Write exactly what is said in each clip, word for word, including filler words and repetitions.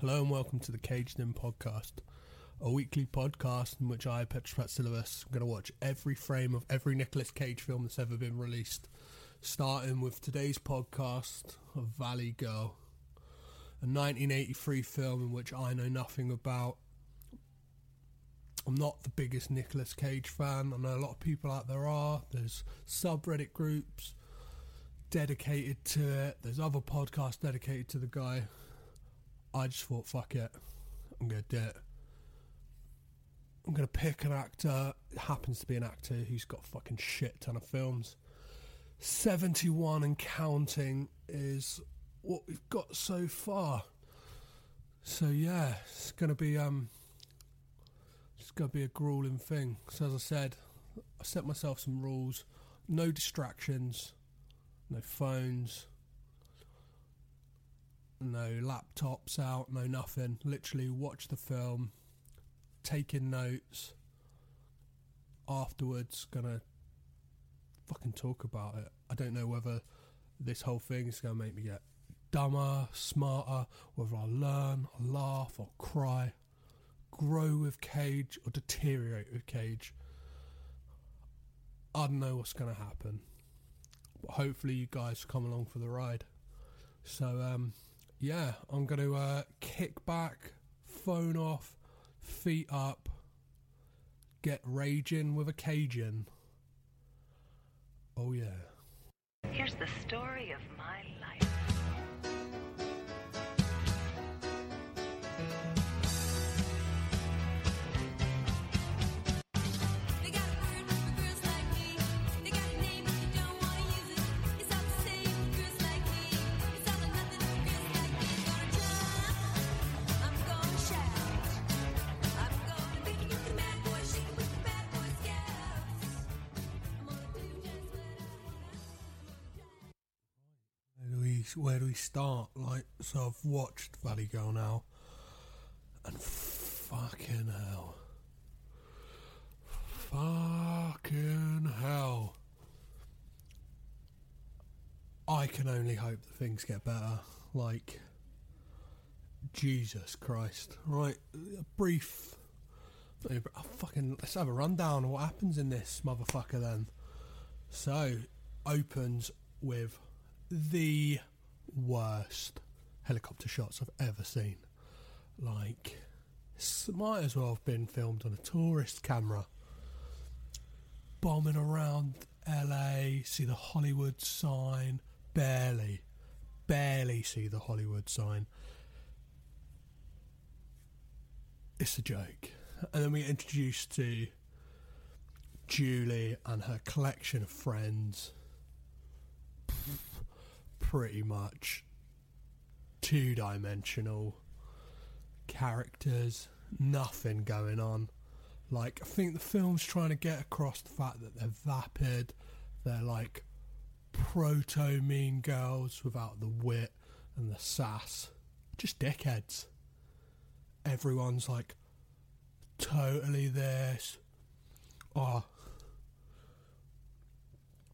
Hello and welcome to the Caged In podcast, a weekly podcast in which I, Petros Patsilivas, am going to watch every frame of every Nicolas Cage film that's ever been released, starting with today's podcast of Valley Girl, a nineteen eighty-three film in which I know nothing about. I'm not the biggest Nicolas Cage fan. I know a lot of people out there are. There's subreddit groups dedicated to it. There's other podcasts dedicated to the guy. I just thought, fuck it, I'm going to do it. I'm going to pick an actor, it happens to be an actor who's got a fucking shit ton of films. seventy-one and counting is what we've got so far. So yeah, it's going to be um, it's going to be a grueling thing. So as I said, I set myself some rules. No distractions, no phones, no laptops out, no nothing. Literally watch the film, taking notes, afterwards gonna fucking talk about it. I don't know whether this whole thing is gonna make me get dumber, smarter, whether I'll learn, I'll laugh, I'll cry, grow with Cage or deteriorate with Cage. I don't know what's gonna happen, but hopefully you guys come along for the ride. So um, yeah, I'm gonna uh, kick back, phone off, feet up, get raging with a Cajun. Oh yeah. Here's the story of my life. Where do we start? Like, so I've watched Valley Girl now, and fucking hell, fucking hell, I can only hope that things get better. Like, Jesus Christ. Right, a brief, I'll fucking, let's have a rundown of what happens in this motherfucker then. So, opens with the worst helicopter shots I've ever seen. Like, might as well have been filmed on a tourist camera. Bombing around L A, see the Hollywood sign, barely, barely see the Hollywood sign. It's a joke. And then we get introduced to Julie and her collection of friends. Pretty much two-dimensional characters, nothing going on. Like, I think the film's trying to get across the fact that they're vapid, they're like proto-mean girls without the wit and the sass. Just dickheads. Everyone's like, totally this. Oh,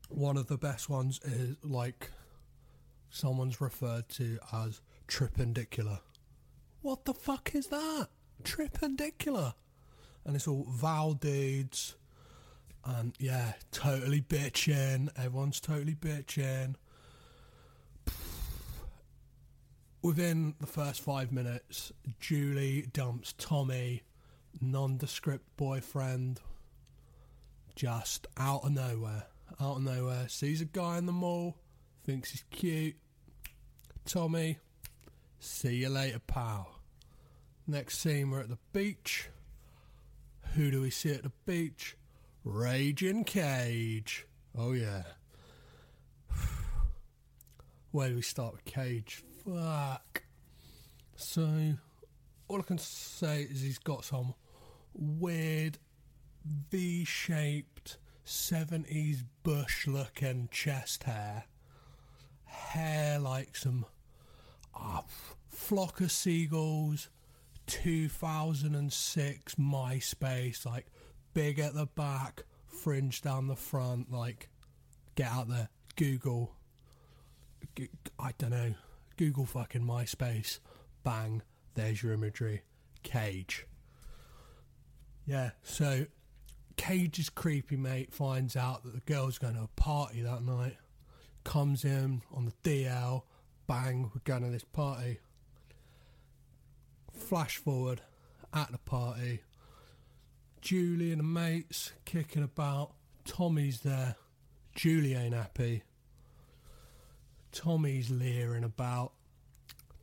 one of the best ones is like, someone's referred to as tripendicular. What the fuck is that? Tripendicular. And it's all vowel dudes. And yeah, totally bitching. Everyone's totally bitching. within the first five minutes, Julie dumps Tommy, nondescript boyfriend, just out of nowhere. Out of nowhere. Sees a guy in the mall, thinks he's cute. Tommy, see you later, pal. Next scene, we're at the beach. Who do we see at the beach? Raging Cage. Oh, yeah. Where do we start with Cage? Fuck. So, all I can say is he's got some weird V-shaped seventies bush-looking chest hair. Hair like some oh, flock of seagulls, two thousand six MySpace, like big at the back, fringe down the front, like get out there, Google, I don't know, Google fucking MySpace, bang, there's your imagery, Cage. Yeah, so Cage is creepy, mate, finds out that the girl's going to a party that night, comes in on the D L, bang, we're going to this party. Flash forward at the party, Julie and the mates kicking about, Tommy's there, Julie ain't happy, Tommy's leering about,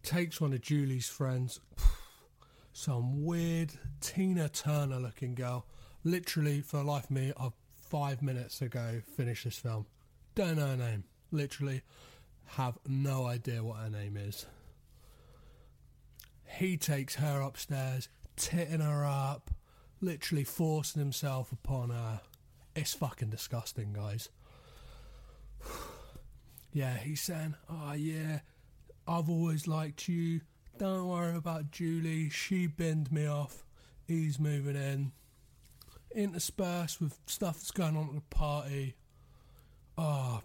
takes one of Julie's friends, some weird Tina Turner looking girl. Literally, for the life of me, I've five minutes ago finished this film, don't know her name, literally have no idea what her name is. He takes her upstairs, titting her up, literally forcing himself upon her. It's fucking disgusting, guys. Yeah, he's saying, oh yeah, I've always liked you. Don't worry about Julie. She binned me off. He's moving in. Interspersed with stuff that's going on at the party. Oh.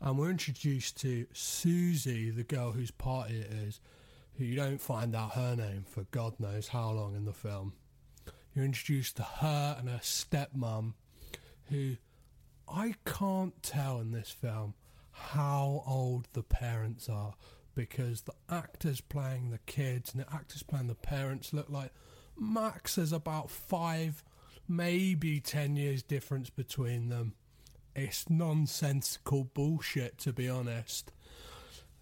And we're introduced to Susie, the girl whose party it is, who you don't find out her name for God knows how long in the film. You're introduced to her and her stepmom, who I can't tell in this film how old the parents are, because the actors playing the kids and the actors playing the parents look like Max is about five, maybe ten years difference between them. It's nonsensical bullshit, to be honest.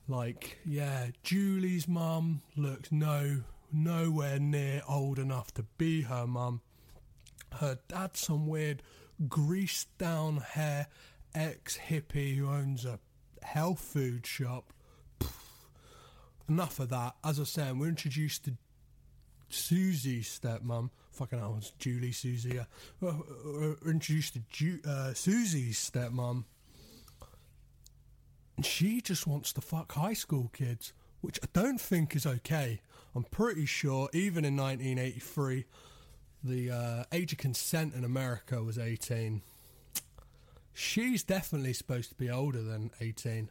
Like, yeah, Julie's mum looks no nowhere near old enough to be her mum. Her dad's some weird greased down hair ex-hippie who owns a health food shop. Pfft. Enough of that. As I was saying, we're introduced to Susie's stepmum. Fucking hell, it's Julie, Susie. Yeah. We're introduced to Ju- uh, Susie's stepmum. And she just wants to fuck high school kids, which I don't think is okay. I'm pretty sure, even in nineteen eighty-three, the uh, age of consent in America was eighteen. She's definitely supposed to be older than eighteen.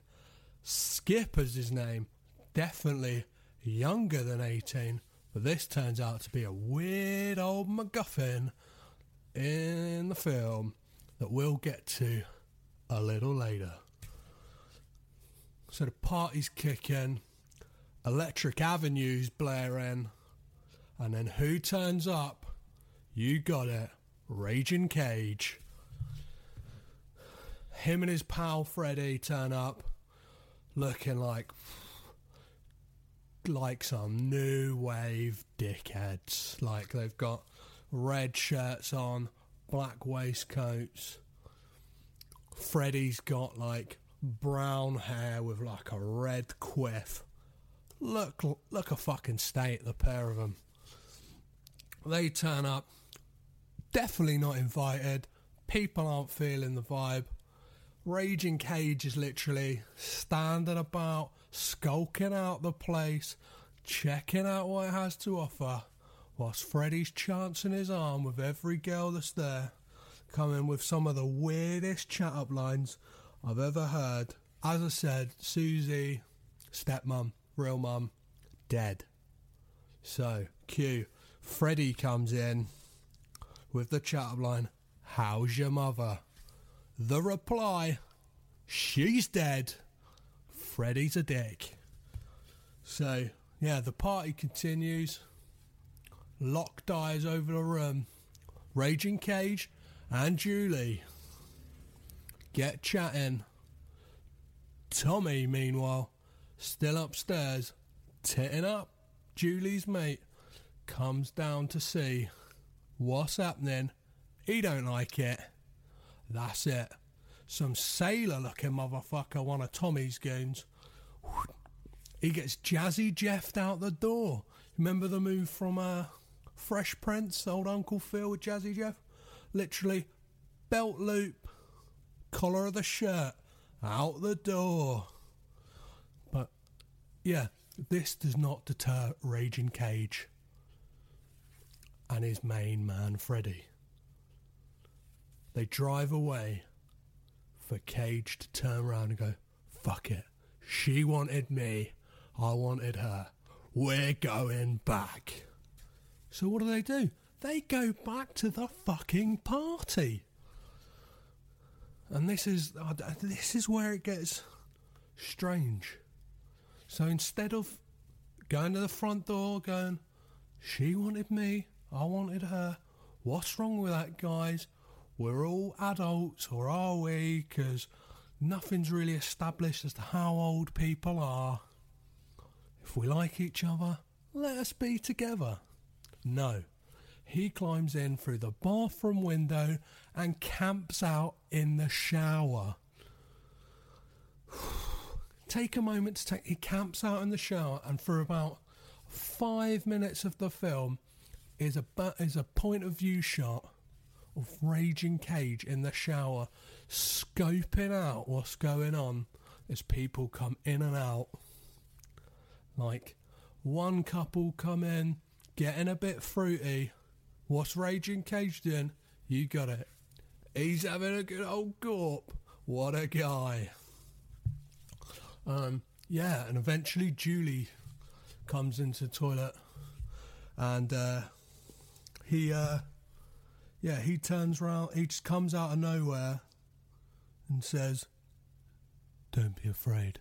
Skip is his name. Definitely younger than eighteen. But this turns out to be a weird old MacGuffin in the film that we'll get to a little later. So the party's kicking, Electric Avenue's blaring, and then who turns up? You got it, Raging Cage. Him and his pal Freddy turn up looking like... like some new wave dickheads. Like, they've got red shirts on, black waistcoats. Freddy's got like brown hair with like a red quiff. Look, look a fucking state, the pair of them. They turn up, definitely not invited. People aren't feeling the vibe. Raging Cage is literally standing about, skulking out the place, checking out what it has to offer, whilst Freddy's chancing his arm with every girl that's there, coming with some of the weirdest chat-up lines I've ever heard. As I said, Susie, stepmum, real mum, dead. So, cue. Freddy comes in with the chat-up line, how's your mother? The reply, she's dead. Freddy's a dick. So, yeah, the party continues. Locke dies over the room. Raging Cage and Julie get chatting. Tommy, meanwhile, still upstairs, titting up. Julie's mate comes down to see what's happening. He don't like it. That's it. Some sailor-looking motherfucker, one of Tommy's goons. He gets Jazzy Jeffed out the door. Remember the move from uh, Fresh Prince, old Uncle Phil with Jazzy Jeff? Literally, belt loop, collar of the shirt, out the door. But, yeah, this does not deter Raging Cage and his main man, Freddy. They drive away for Cage to turn around and go, fuck it. She wanted me. I wanted her. We're going back. So what do they do? They go back to the fucking party. And this is uh, this is where it gets strange. So instead of going to the front door, going, she wanted me, I wanted her, what's wrong with that, guys? We're all adults, or are we? Because nothing's really established as to how old people are. If we like each other, let us be together. No. He climbs in through the bathroom window and camps out in the shower. Take a moment to take... He camps out in the shower, and for about five minutes of the film is a, is a point-of-view shot of Raging Cage in the shower, scoping out what's going on as people come in and out. Like, one couple come in, getting a bit fruity. What's Raging Cage doing? You got it. He's having a good old gorp. What a guy. Um, yeah, and eventually Julie comes into the toilet and uh, he, uh, yeah, he turns round. He just comes out of nowhere and says, don't be afraid.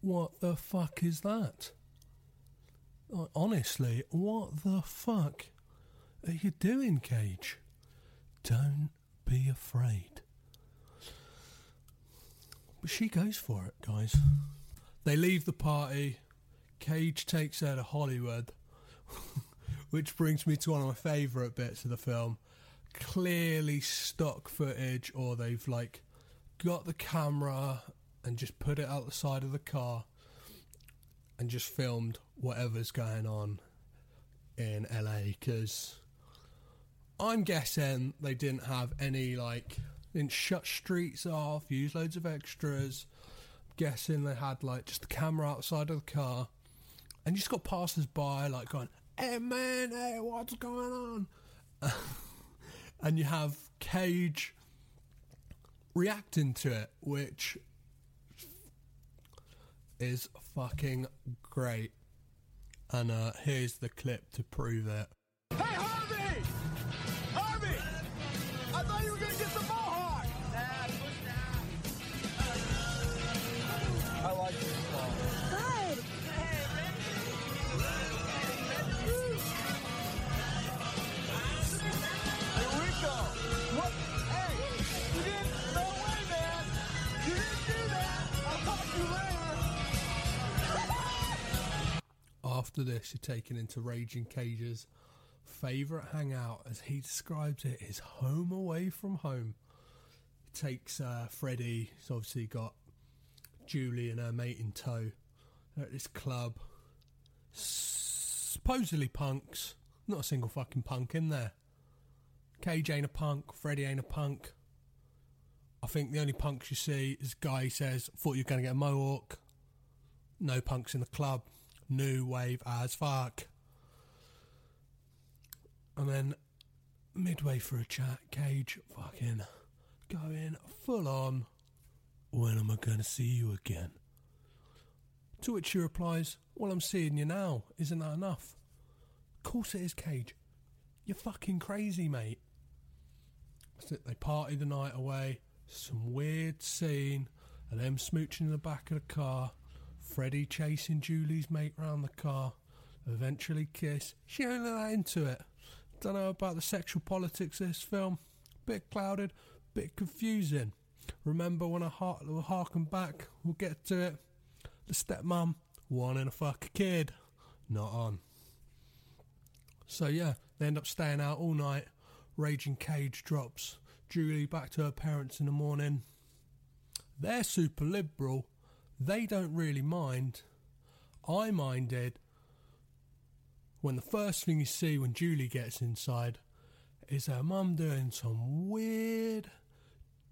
What the fuck is that? Honestly, what the fuck are you doing, Cage? Don't be afraid. But she goes for it, guys. They leave the party. Cage takes her to Hollywood, which brings me to one of my favourite bits of the film. Clearly stock footage, or they've, like, got the camera and just put it out the side of the car and just filmed whatever's going on in L A, because I'm guessing they didn't have any, like, didn't shut streets off, use loads of extras. I'm guessing they had, like, just the camera outside of the car and just got passers-by, like, going, hey, man, hey, what's going on? And you have Cage reacting to it, which is fucking great. And uh, here's the clip to prove it. Hey, Harvey! Harvey! I thought you were going to get the mohawk! Nah, push down. I like this song. Good! Here we go! What? Hey! You didn't... No way, man! You didn't do that! I'll talk to you later! After this, you're taken into Raging Cage's favourite hangout, as he describes it, his home away from home. He takes uh, Freddy, he's obviously got Julie and her mate in tow. They're at this club, supposedly punks. Not a single fucking punk in there. Cage ain't a punk, Freddy ain't a punk. I think the only punks you see is a guy who says, thought you were going to get a mohawk. No punks in the club. New wave as fuck. And then midway through a chat, Cage fucking going full on, when am I going to see you again? To which she replies, well, I'm seeing you now. Isn't that enough? Of course it is, Cage. You're fucking crazy, mate. So they party the night away. Some weird scene of them smooching in the back of the car. Freddie chasing Julie's mate round the car. Eventually kiss. She ain't that into it. Don't know about the sexual politics of this film. Bit clouded, bit confusing. Remember when I heart will harken back, we'll get to it. The stepmom, one and a fuck kid. Not on. So yeah, they end up staying out all night. Raging Cage drops Julie back to her parents in the morning. They're super liberal. They don't really mind. I minded when the first thing you see when Julie gets inside is her mum doing some weird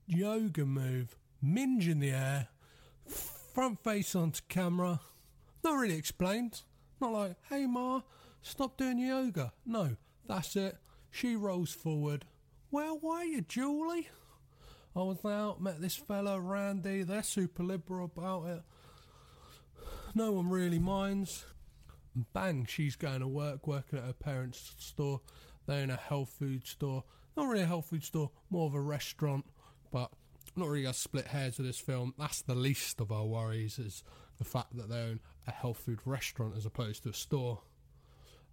yoga move, minge in the air, front face onto camera. Not really explained. Not like, hey ma, stop doing your yoga. No, that's it. She rolls forward. Well, why are you, Julie? I was out, met this fella, Randy. They're super liberal about it. No one really minds. And bang, she's going to work, working at her parents' store. They're in a health food store. Not really a health food store, more of a restaurant. But I'm not really going to split hairs with this film. That's the least of our worries, is the fact that they own a health food restaurant as opposed to a store.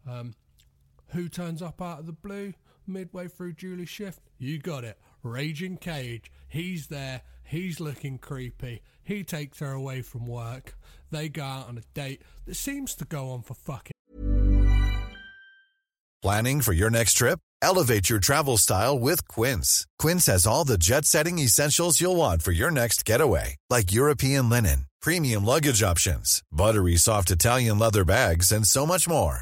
Um, who turns up out of the blue midway through Julie's shift? You got it. Raging Cage. He's there. He's looking creepy. He takes her away from work. They go out on a date that seems to go on for fucking... Planning for your next trip? Elevate your travel style with Quince. Quince has all the jet-setting essentials you'll want for your next getaway, like European linen, premium luggage options, buttery soft Italian leather bags, and so much more.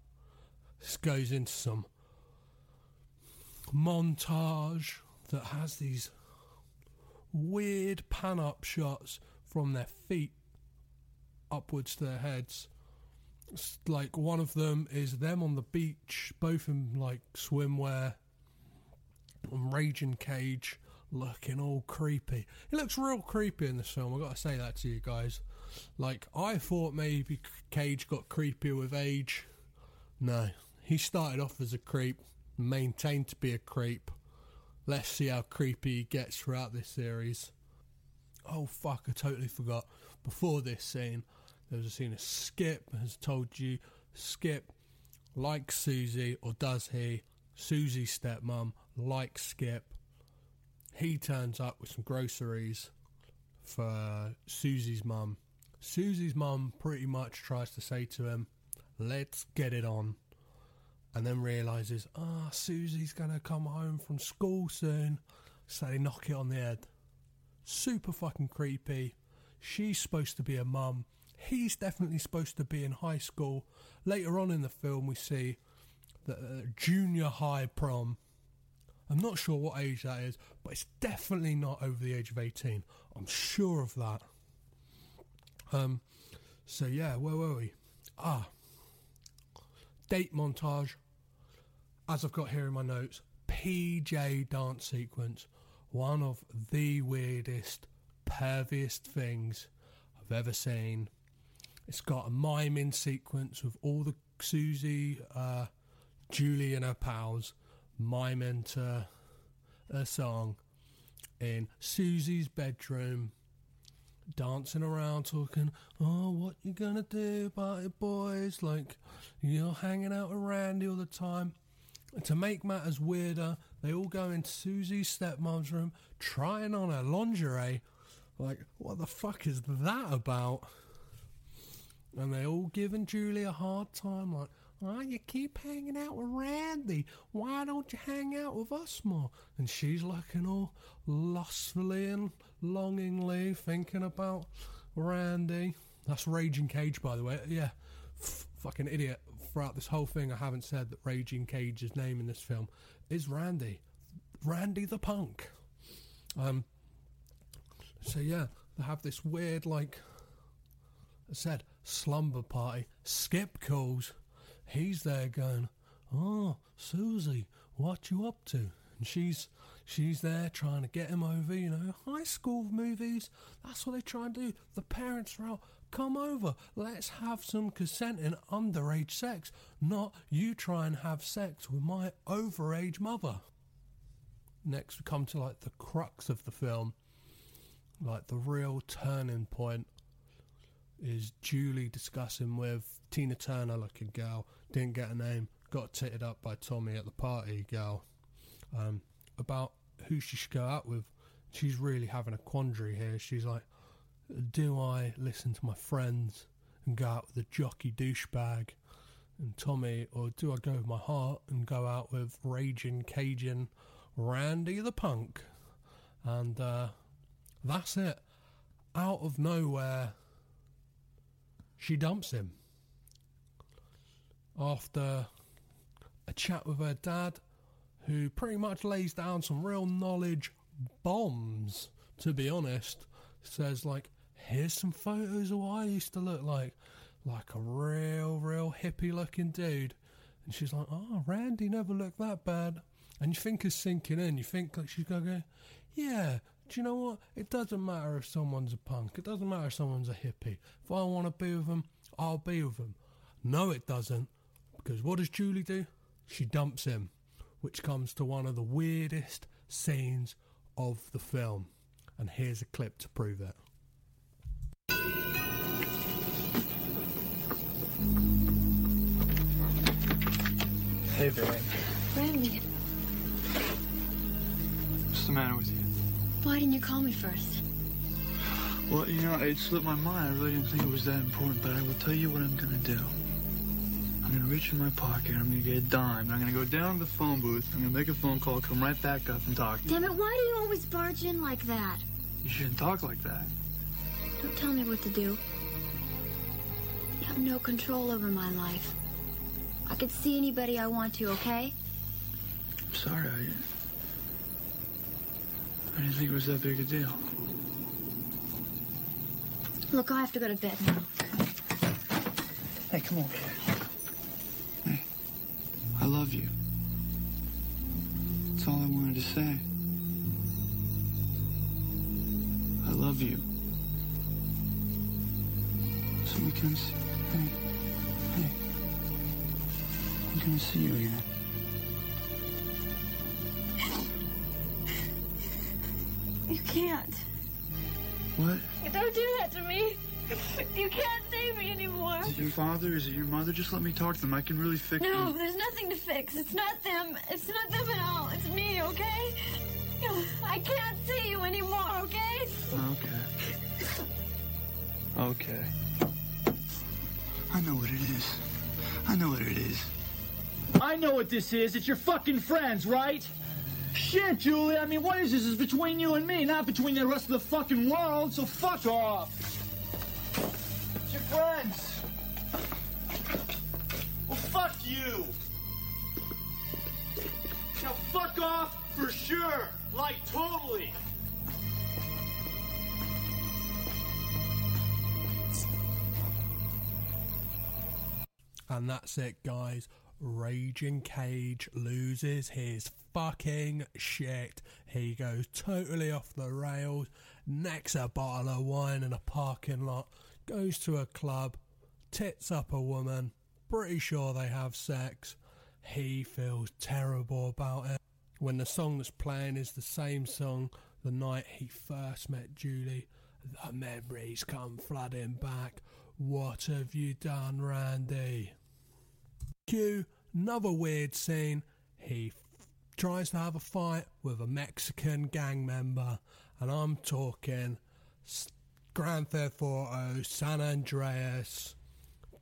goes into some montage that has these weird pan-up shots from their feet upwards to their heads. It's like one of them is them on the beach, both in like swimwear, and Raging Cage looking all creepy. It looks real creepy in this film, I've got to say that to you guys. Like, I thought maybe Cage got creepier with age. No, he started off as a creep, maintained to be a creep. Let's see how creepy he gets throughout this series. Oh fuck, I totally forgot. Before this scene, there was a scene of Skip has told you, Skip likes Susie, or does he? Susie's stepmom likes Skip. He turns up with some groceries for Susie's mum. Susie's mum pretty much tries to say to him, let's get it on. And then realises, ah, oh, Susie's going to come home from school soon. So they knock it on the head. Super fucking creepy. She's supposed to be a mum. He's definitely supposed to be in high school. Later on in the film, we see the junior high prom. I'm not sure what age that is, but it's definitely not over the age of eighteen. I'm sure of that. Um, so yeah, where were we? Ah, date montage. As I've got here in my notes, P J dance sequence. One of the weirdest, perviest things I've ever seen. It's got a miming sequence with all the Susie, uh, Julie and her pals miming to a song in Susie's bedroom, dancing around, talking, oh, what you gonna do about it, boys? Like, you're hanging out with Randy all the time. And to make matters weirder, they all go into Susie's stepmom's room, trying on her lingerie. Like, what the fuck is that about? And they all giving Julie a hard time, like, oh, you keep hanging out with Randy. Why don't you hang out with us more? And she's looking all lustfully and longingly, thinking about Randy. That's Raging Cage, by the way. Yeah, F- fucking idiot. Throughout this whole thing, I haven't said that Raging Cage's name in this film is Randy. Randy the Punk. Um. So, yeah, they have this weird, like I said, slumber party. Skip calls. He's there going, oh, Susie, what you up to? And she's she's there trying to get him over, you know, high school movies. That's what they try and do. The parents are out, come over, let's have some consenting underage sex, not you try and have sex with my overage mother. Next we come to, like, the crux of the film. Like, the real turning point is Julie discussing with Tina Turner looking girl, didn't get a name, got titted up by Tommy at the party girl, um, about who she should go out with. She's really having a quandary here. She's like, do I listen to my friends and go out with a jockey douchebag and Tommy, or do I go with my heart and go out with Raging Cajun Randy the Punk? And uh, that's it. Out of nowhere, she dumps him. After a chat with her dad, who pretty much lays down some real knowledge bombs, to be honest, says, like, here's some photos of what I used to look like, like a real, real hippie-looking dude. And she's like, oh, Randy never looked that bad. And you think it's sinking in. You think, like, she's going to go, yeah, do you know what? It doesn't matter if someone's a punk. It doesn't matter if someone's a hippie. If I want to be with them, I'll be with them. No, it doesn't. Because what does Julie do? She dumps him. Which comes to one of the weirdest scenes of the film. And here's a clip to prove it. Hey, Vivian. Randy. What's the matter with you? Why didn't you call me first? Well, you know, it slipped my mind. I really didn't think it was that important, but I will tell you what I'm going to do. I'm going to reach in my pocket, I'm going to get a dime, I'm going to go down to the phone booth, I'm going to make a phone call, come right back up and talk. Damn it, why do you always barge in like that? You shouldn't talk like that. Don't tell me what to do. You have no control over my life. I could see anybody I want to, okay? I'm sorry, I... I didn't think it was that big a deal. Look, I have to go to bed now. Hey, come over here. Hey, I love you. That's all I wanted to say. I love you. So we can see... Hey, hey. I'm gonna see you again. You can't. What? Don't do that to me. You can't save me anymore. Is it your father? Is it your mother? Just let me talk to them. I can really fix them. No, there's nothing to fix. It's not them. It's not them at all. It's me, okay? I can't see you anymore, okay? Okay. Okay. I know what it is. I know what it is. I know what this is. It's your fucking friends, right? Shit, Julie, I mean, what is this? It's between you and me, not between the rest of the fucking world, so fuck off. It's your friends. Well, fuck you. Now fuck off For sure! Like, totally! And that's it, guys. Raging Cage loses his fucking shit. He goes totally off the rails, necks a bottle of wine in a parking lot, goes to a club, tits up a woman, pretty sure they have sex. He feels terrible about it. When the song that's playing is the same song the night he first met Julie, the memories come flooding back. What have you done, Randy? Cue another weird scene. He f- tries to have a fight with a Mexican gang member, and I'm talking Grand Theft Auto, San Andreas.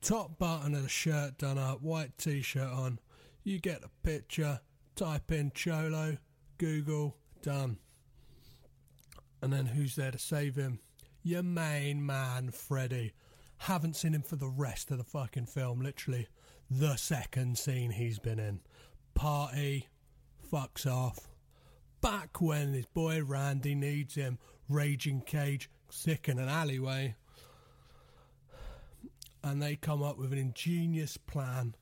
Top button of the shirt done up, white t-shirt on. You get the picture. Type in Cholo, Google, done. And then who's there to save him? Your main man, Freddy. Haven't seen him for the rest of the fucking film, literally. The second scene he's been in. Party, fucks off. Back when his boy Randy needs him, Raging Cage, sick in an alleyway. And they come up with an ingenious plan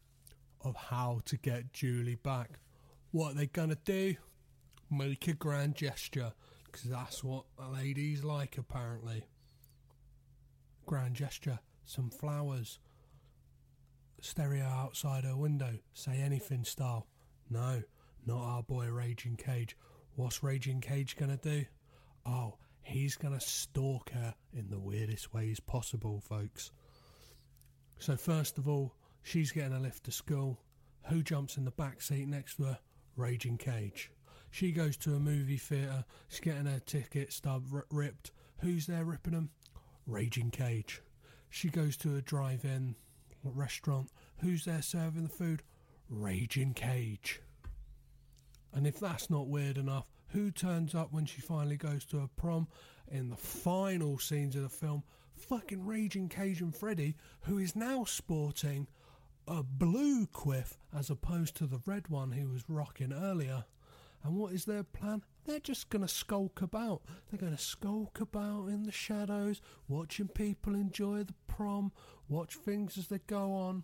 of how to get Julie back. What are they going to do? Make a grand gesture, because that's what ladies like, apparently. Grand gesture, some flowers, stereo outside her window, say anything style. No, not our boy Raging Cage. What's Raging Cage going to do? Oh, he's going to stalk her in the weirdest ways possible, folks. So first of all, she's getting a lift to school. Who jumps in the back seat next to her? Raging Cage. She goes to a movie theatre, she's getting her ticket stub ripped. Who's there ripping them? Raging Cage. She goes to a drive-in restaurant. Who's there serving the food? Raging Cage. And if that's not weird enough, who turns up when she finally goes to a prom in the final scenes of the film? Fucking Raging Cage and Freddy, who is now sporting a blue quiff as opposed to the red one he was rocking earlier. And what is their plan? They're just going to skulk about. They're going to skulk about in the shadows, watching people enjoy the prom, watch things as they go on.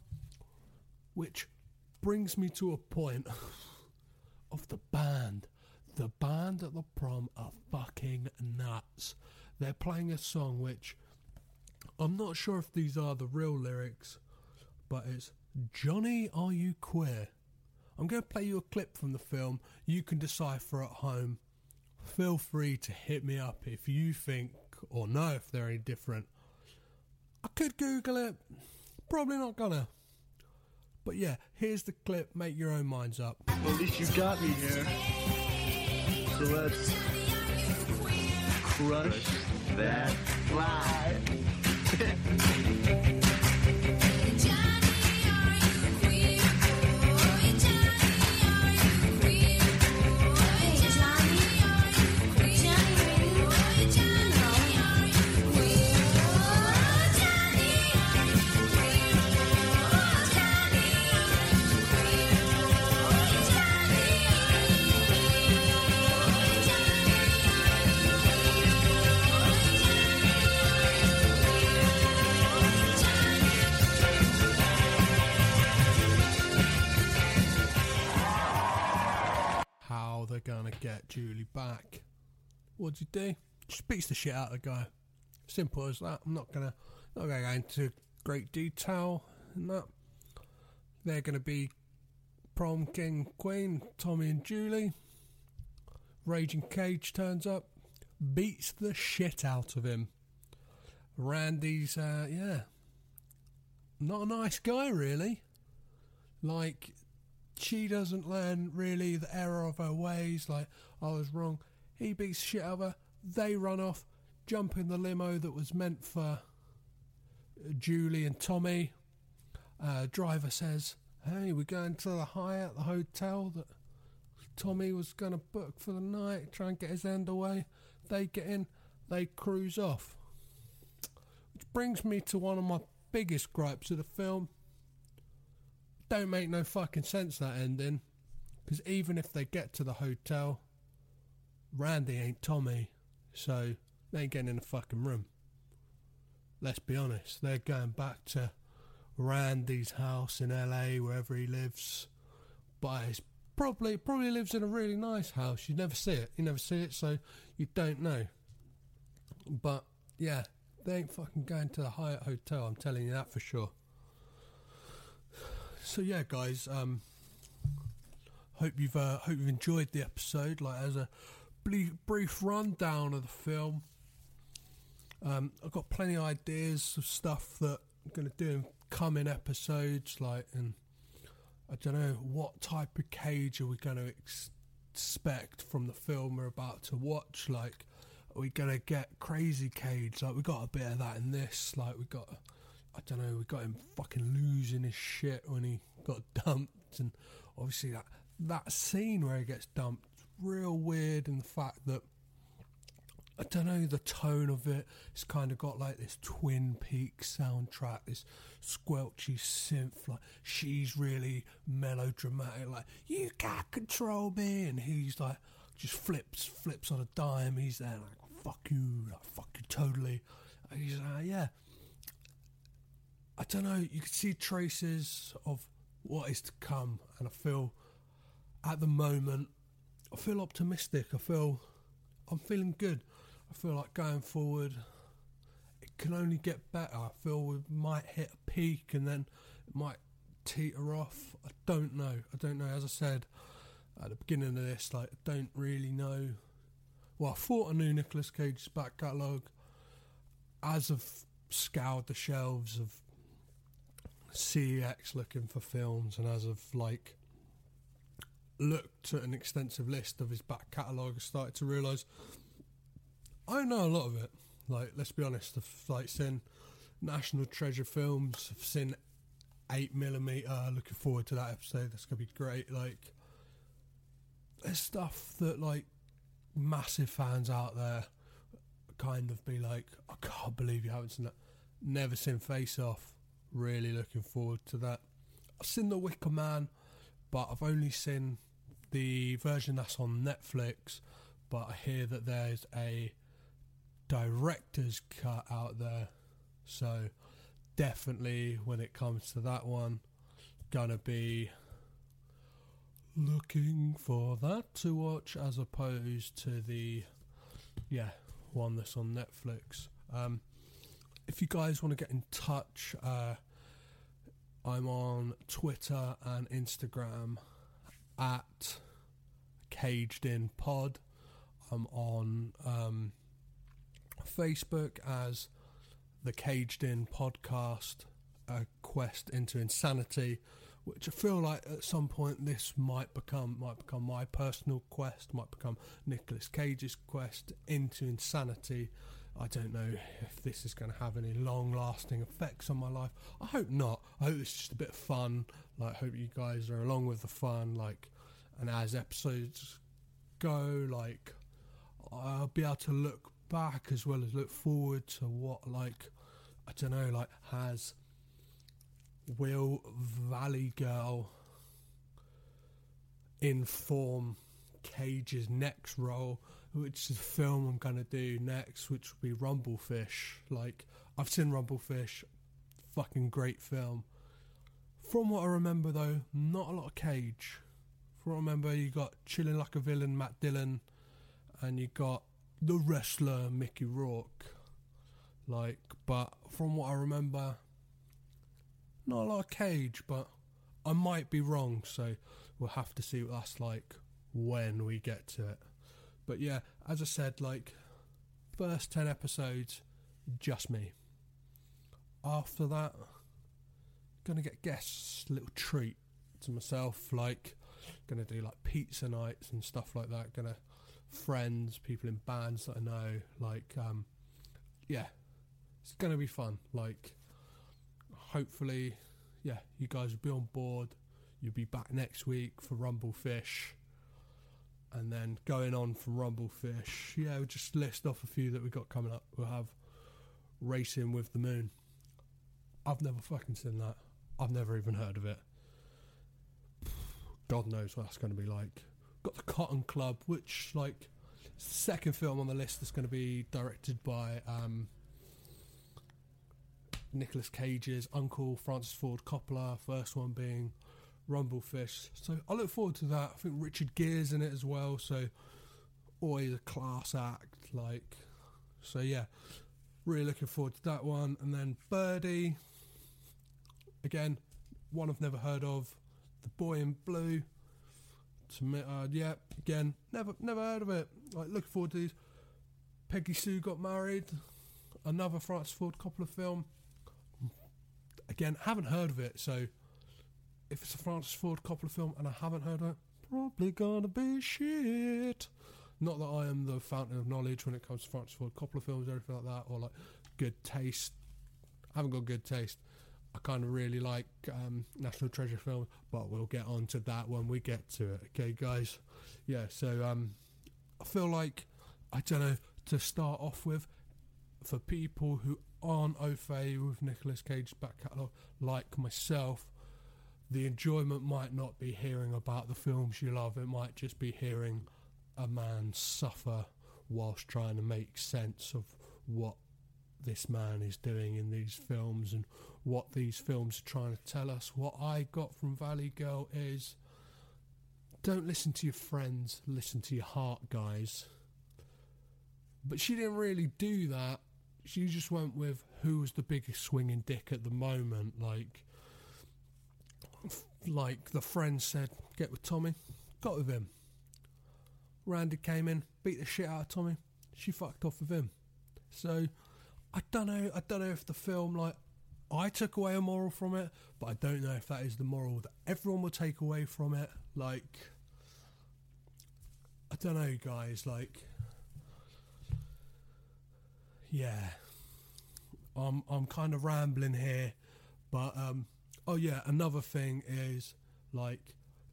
Which brings me to a point of the band. The band at the prom are fucking nuts. They're playing a song which, I'm not sure if these are the real lyrics, but it's Johnny, Are You Queer? I'm going to play you a clip from the film. You can decipher at home. Feel free to hit me up if you think or know if they're any different. I could Google it. Probably not gonna. But yeah, here's the clip. Make your own minds up. Well, at least you got me here. So let's crush that fly. They're gonna get Julie back. What'd you do? Just beats the shit out of the guy. Simple as that. I'm not gonna not gonna go into great detail in that. They're gonna be prom king, queen, Tommy and Julie. Raging Cage turns up, beats the shit out of him. Randy's uh yeah. Not a nice guy really. Like, she doesn't learn, really, the error of her ways, like, I was wrong. He beats shit out of her. They run off, jump in the limo that was meant for Julie and Tommy. Uh, driver says, hey, we're going to the Hyatt, the hotel that Tommy was going to book for the night, try and get his end away. They get in, they cruise off. Which brings me to one of my biggest gripes of the film. Don't make no fucking sense, that ending, because even if they get to the hotel, Randy ain't Tommy, so they ain't getting in the fucking room. Let's be honest, they're going back to Randy's house in L A, wherever he lives. But it's probably probably lives in a really nice house. You never see it. You never see it, so you don't know. But yeah, they ain't fucking going to the Hyatt Hotel, I'm telling you that for sure. So yeah, guys, um hope you've uh, hope you've enjoyed the episode, like as a brief rundown of the film. um I've got plenty of ideas of stuff that I'm going to do in coming episodes, like, and I don't know what type of Cage are we going to ex- expect from the film we're about to watch. Like, are we going to get crazy Cage? Like, we got a bit of that in this. Like, we got, I don't know, we got him fucking losing his shit when he got dumped, and obviously that that scene where he gets dumped, real weird, and the fact that, I don't know, the tone of it, it's kind of got like this Twin Peaks soundtrack, this squelchy synth, like, she's really melodramatic, like, you can't control me, and he's like, just flips, flips on a dime, he's there like, fuck you, like, fuck you totally, and he's like, yeah, I don't know, you can see traces of what is to come, and I feel, at the moment, I feel optimistic, I feel, I'm feeling good. I feel like going forward, it can only get better. I feel we might hit a peak and then it might teeter off. I don't know. I don't know. As I said at the beginning of this, like, I don't really know. Well, I thought I knew Nicolas Cage's back catalogue. As I've scoured the shelves of C E X looking for films, and as I've, like, looked at an extensive list of his back catalogue, I started to realise I know a lot of it. Like, let's be honest, I've, like, seen National Treasure films, I've seen eight millimeter, looking forward to that episode, that's going to be great. Like, there's stuff that, like, massive fans out there kind of be like, I can't believe you haven't seen that. Never seen Face Off, really looking forward to that. I've seen The Wicker Man, but I've only seen the version that's on Netflix, but I hear that there's a director's cut out there, so definitely when it comes to that one, gonna be looking for that to watch as opposed to the, yeah, one that's on Netflix. Um, if you guys want to get in touch, uh, I'm on Twitter and Instagram at Caged In Pod. I'm on um, Facebook as The Caged In Podcast, A Quest Into Insanity, which I feel like at some point this might become might become my personal quest, might become Nicolas Cage's quest into insanity. I don't know if this is going to have any long-lasting effects on my life. I hope not. I hope it's just a bit of fun. Like, hope you guys are along with the fun. Like, and as episodes go, like, I'll be able to look back as well as look forward to what, like, I don't know, like, has will Valley Girl inform Cage's next role, which is the film I'm going to do next, which will be Rumblefish. Like, I've seen Rumblefish, fucking great film. From what I remember, though, not a lot of Cage. From what I remember, you got Chilling Like a Villain, Matt Dillon, and you got the wrestler, Mickey Rourke. Like, but from what I remember, not a lot of Cage, but I might be wrong, so we'll have to see what that's like when we get to it. But yeah, as I said, like, first ten episodes, just me. After that, gonna get guests, little treat to myself, like, gonna do, like, pizza nights and stuff like that, gonna, friends, people in bands that I know, like, um, yeah, it's gonna be fun, like, hopefully, yeah, you guys will be on board, you'll be back next week for Rumblefish, and then going on from Rumblefish, yeah, we'll just list off a few that we've got coming up. We'll have Racing With The Moon. I've never fucking seen that. I've never even heard of it. God knows what that's going to be like. Got The Cotton Club, which, like, Second film on the list is going to be directed by um, Nicolas Cage's uncle, Francis Ford Coppola. First one being Rumblefish. So I look forward to that. I think Richard Gere's in it as well, so always a class act. Like, so yeah, really looking forward to that one. And then Birdie, again, one I've never heard of. The Boy in Blue. Uh, yeah, again, never never heard of it. Like, looking forward to these. Peggy Sue Got Married, another Francis Ford Coppola film. Again, haven't heard of it, so if it's a Francis Ford Coppola film and I haven't heard of it, probably gonna be shit. Not that I am the fountain of knowledge when it comes to Francis Ford Coppola films or anything like that, or like good taste. I haven't got good taste. I kind of really like um, National Treasure films, but we'll get on to that when we get to it. Okay, guys? Yeah, so um, I feel like, I don't know, to start off with, for people who aren't au fait with Nicolas Cage's back catalogue, like myself, the enjoyment might not be hearing about the films you love. It might just be hearing a man suffer whilst trying to make sense of what this man is doing in these films and what these films are trying to tell us. What I got from Valley Girl is, don't listen to your friends, listen to your heart, guys. But she didn't really do that. She just went with who was the biggest swinging dick at the moment. Like, like the friend said, get with Tommy, got with him. Randy came in, beat the shit out of Tommy, she fucked off with him. So I don't know, I don't know if the film, like, I took away a moral from it, but I don't know if that is the moral that everyone will take away from it. Like, I don't know, guys, like, yeah, I'm I'm kind of rambling here, but, um, oh yeah, another thing is, like,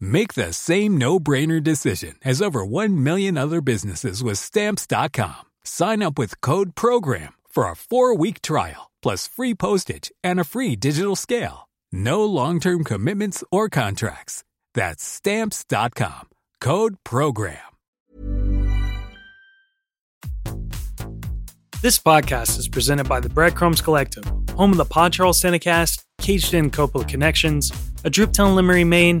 Make the same no-brainer decision as over one million other businesses with Stamps dot com. Sign up with code PROGRAM for a four-week trial, plus free postage and a free digital scale. No long-term commitments or contracts. That's Stamps dot com. Code PROGRAM. This podcast is presented by the Breadcrumbs Collective, home of the Pod Charles Cinecast, Caged In Coppola Connections, A Drooptown Limery, Maine,